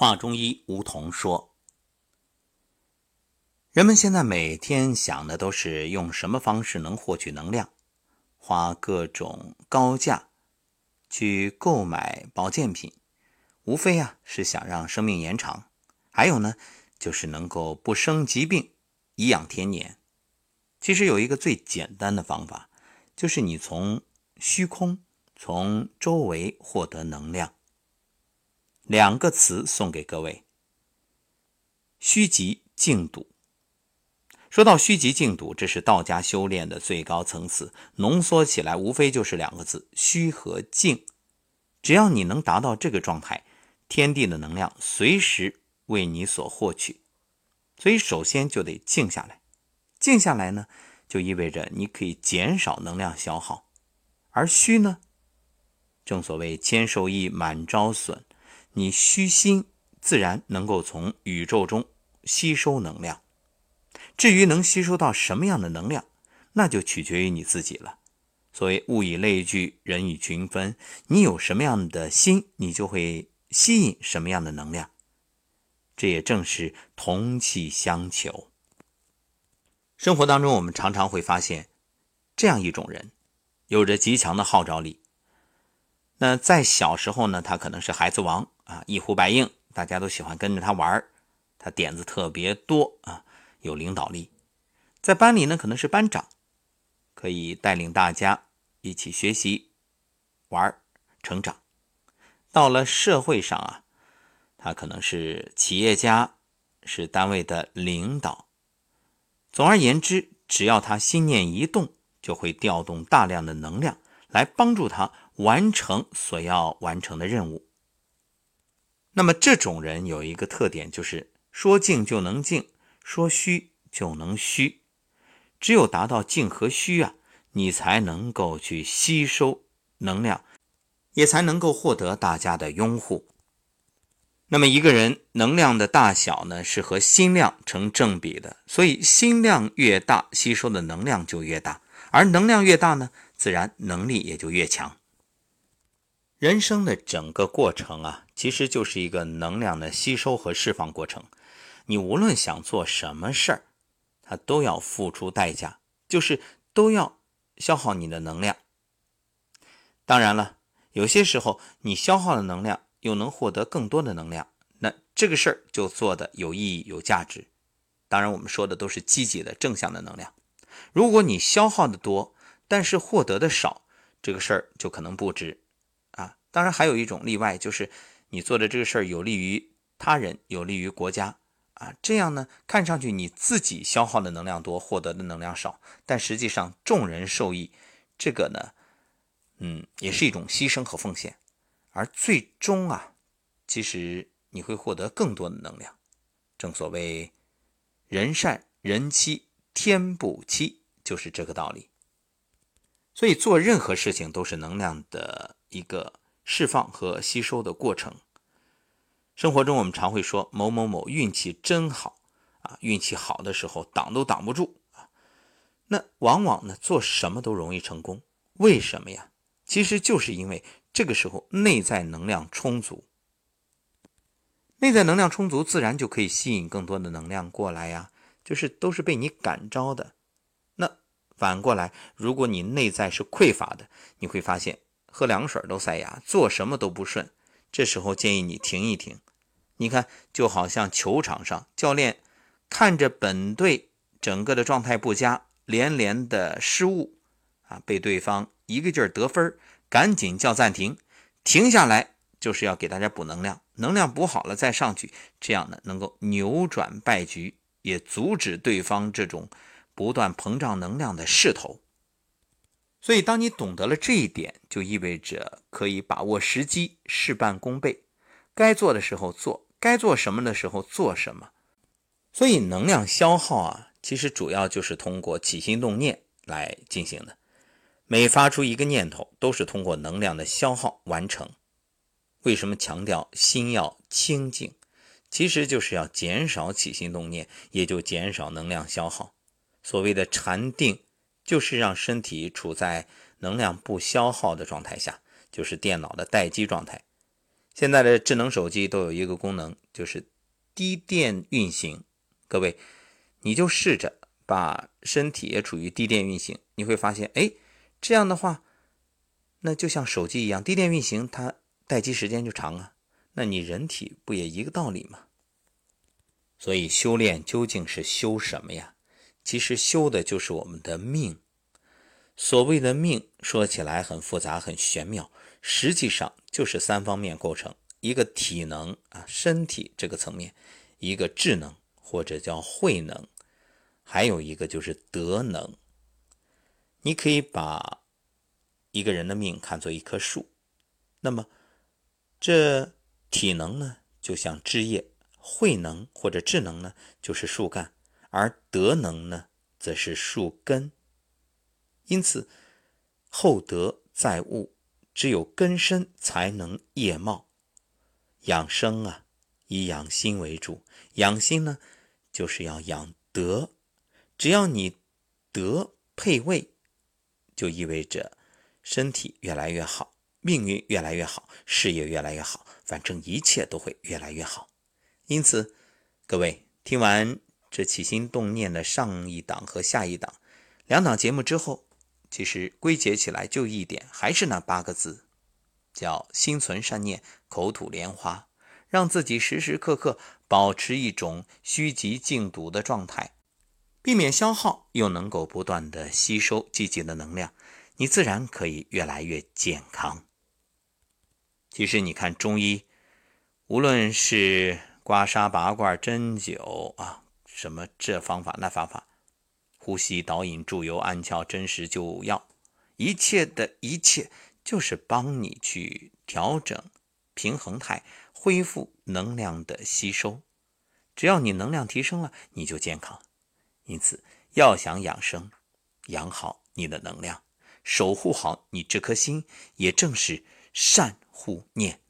华中医吴桐说，人们现在每天想的都是用什么方式能获取能量，花各种高价去购买保健品，无非是想让生命延长，还有呢就是能够不生疾病，颐养天年。其实有一个最简单的方法，就是你从虚空，从周围获得能量。两个词送给各位，虚极静笃。说到虚极静笃，这是道家修炼的最高层次，浓缩起来无非就是两个字，虚和静。只要你能达到这个状态，天地的能量随时为你所获取。所以首先就得静下来，静下来呢就意味着你可以减少能量消耗。而虚呢，正所谓千受益满招损，你虚心自然能够从宇宙中吸收能量。至于能吸收到什么样的能量，那就取决于你自己了。所谓物以类聚，人以群分，你有什么样的心，你就会吸引什么样的能量。这也正是同气相求。生活当中我们常常会发现这样一种人，有着极强的号召力。那在小时候呢，他可能是孩子王啊，一呼百应，大家都喜欢跟着他玩，他点子特别多啊，有领导力。在班里呢，可能是班长，可以带领大家一起学习、玩、成长。到了社会上啊，他可能是企业家，是单位的领导。总而言之，只要他心念一动，就会调动大量的能量来帮助他完成所要完成的任务。那么这种人有一个特点，就是说静就能静，说虚就能虚。只有达到静和虚你才能够去吸收能量，也才能够获得大家的拥护。那么一个人能量的大小呢，是和心量成正比的，所以心量越大，吸收的能量就越大，而能量越大呢，自然能力也就越强。人生的整个过程其实就是一个能量的吸收和释放过程。你无论想做什么事儿，它都要付出代价，就是都要消耗你的能量。当然了，有些时候你消耗了能量又能获得更多的能量，那这个事儿就做的有意义、有价值。当然我们说的都是积极的、正向的能量。如果你消耗的多，但是获得的少，这个事儿就可能不值当然还有一种例外，就是你做的这个事儿有利于他人、有利于国家这样呢，看上去你自己消耗的能量多，获得的能量少，但实际上众人受益，这个呢也是一种牺牲和奉献。而最终其实你会获得更多的能量。正所谓人善人欺天不欺，就是这个道理。所以做任何事情都是能量的一个释放和吸收的过程。生活中我们常会说某某某运气真好运气好的时候挡都挡不住那往往呢，做什么都容易成功。为什么呀？其实就是因为这个时候内在能量充足，内在能量充足，自然就可以吸引更多的能量过来就是都是被你感召的。那反过来，如果你内在是匮乏的，你会发现喝凉水都塞牙，做什么都不顺。这时候建议你停一停。你看，就好像球场上教练看着本队整个的状态不佳，连连的失误被对方一个劲儿得分，赶紧叫暂停，停下来就是要给大家补能量，能量补好了再上去，这样呢能够扭转败局，也阻止对方这种不断膨胀能量的势头。所以当你懂得了这一点，就意味着可以把握时机，事半功倍，该做的时候做，该做什么的时候做什么。所以能量消耗其实主要就是通过起心动念来进行的。每发出一个念头，都是通过能量的消耗完成。为什么强调心要清静？其实就是要减少起心动念，也就减少能量消耗。所谓的禅定，就是让身体处在能量不消耗的状态下，就是电脑的待机状态。现在的智能手机都有一个功能，就是低电运行。各位，你就试着把身体也处于低电运行，你会发现，哎，这样的话，那就像手机一样，低电运行它待机时间就长啊。那你人体不也一个道理吗？所以修炼究竟是修什么呀？其实修的就是我们的命。所谓的命说起来很复杂很玄妙，实际上就是三方面构成，一个体能啊，身体这个层面，一个智能或者叫慧能，还有一个就是德能。你可以把一个人的命看作一棵树，那么这体能呢就像枝叶，慧能或者智能呢就是树干，而德能呢则是树根。因此厚德载物，只有根深才能叶茂。养生啊，以养心为主，养心呢就是要养德，只要你德配位，就意味着身体越来越好，命运越来越好，事业越来越好，反正一切都会越来越好。因此各位，听完这起心动念的上一档和下一档两档节目之后，其实归结起来就一点，还是那八个字，叫心存善念，口吐莲花，让自己时时刻刻保持一种虚极静笃的状态，避免消耗，又能够不断的吸收积极的能量，你自然可以越来越健康。其实你看中医，无论是刮痧、拔罐、针灸啊，什么这方法那方法，呼吸导引、注油、按窍、针石、就药，一切的一切就是帮你去调整平衡态，恢复能量的吸收。只要你能量提升了，你就健康。因此要想养生，养好你的能量，守护好你这颗心，也正是善护念。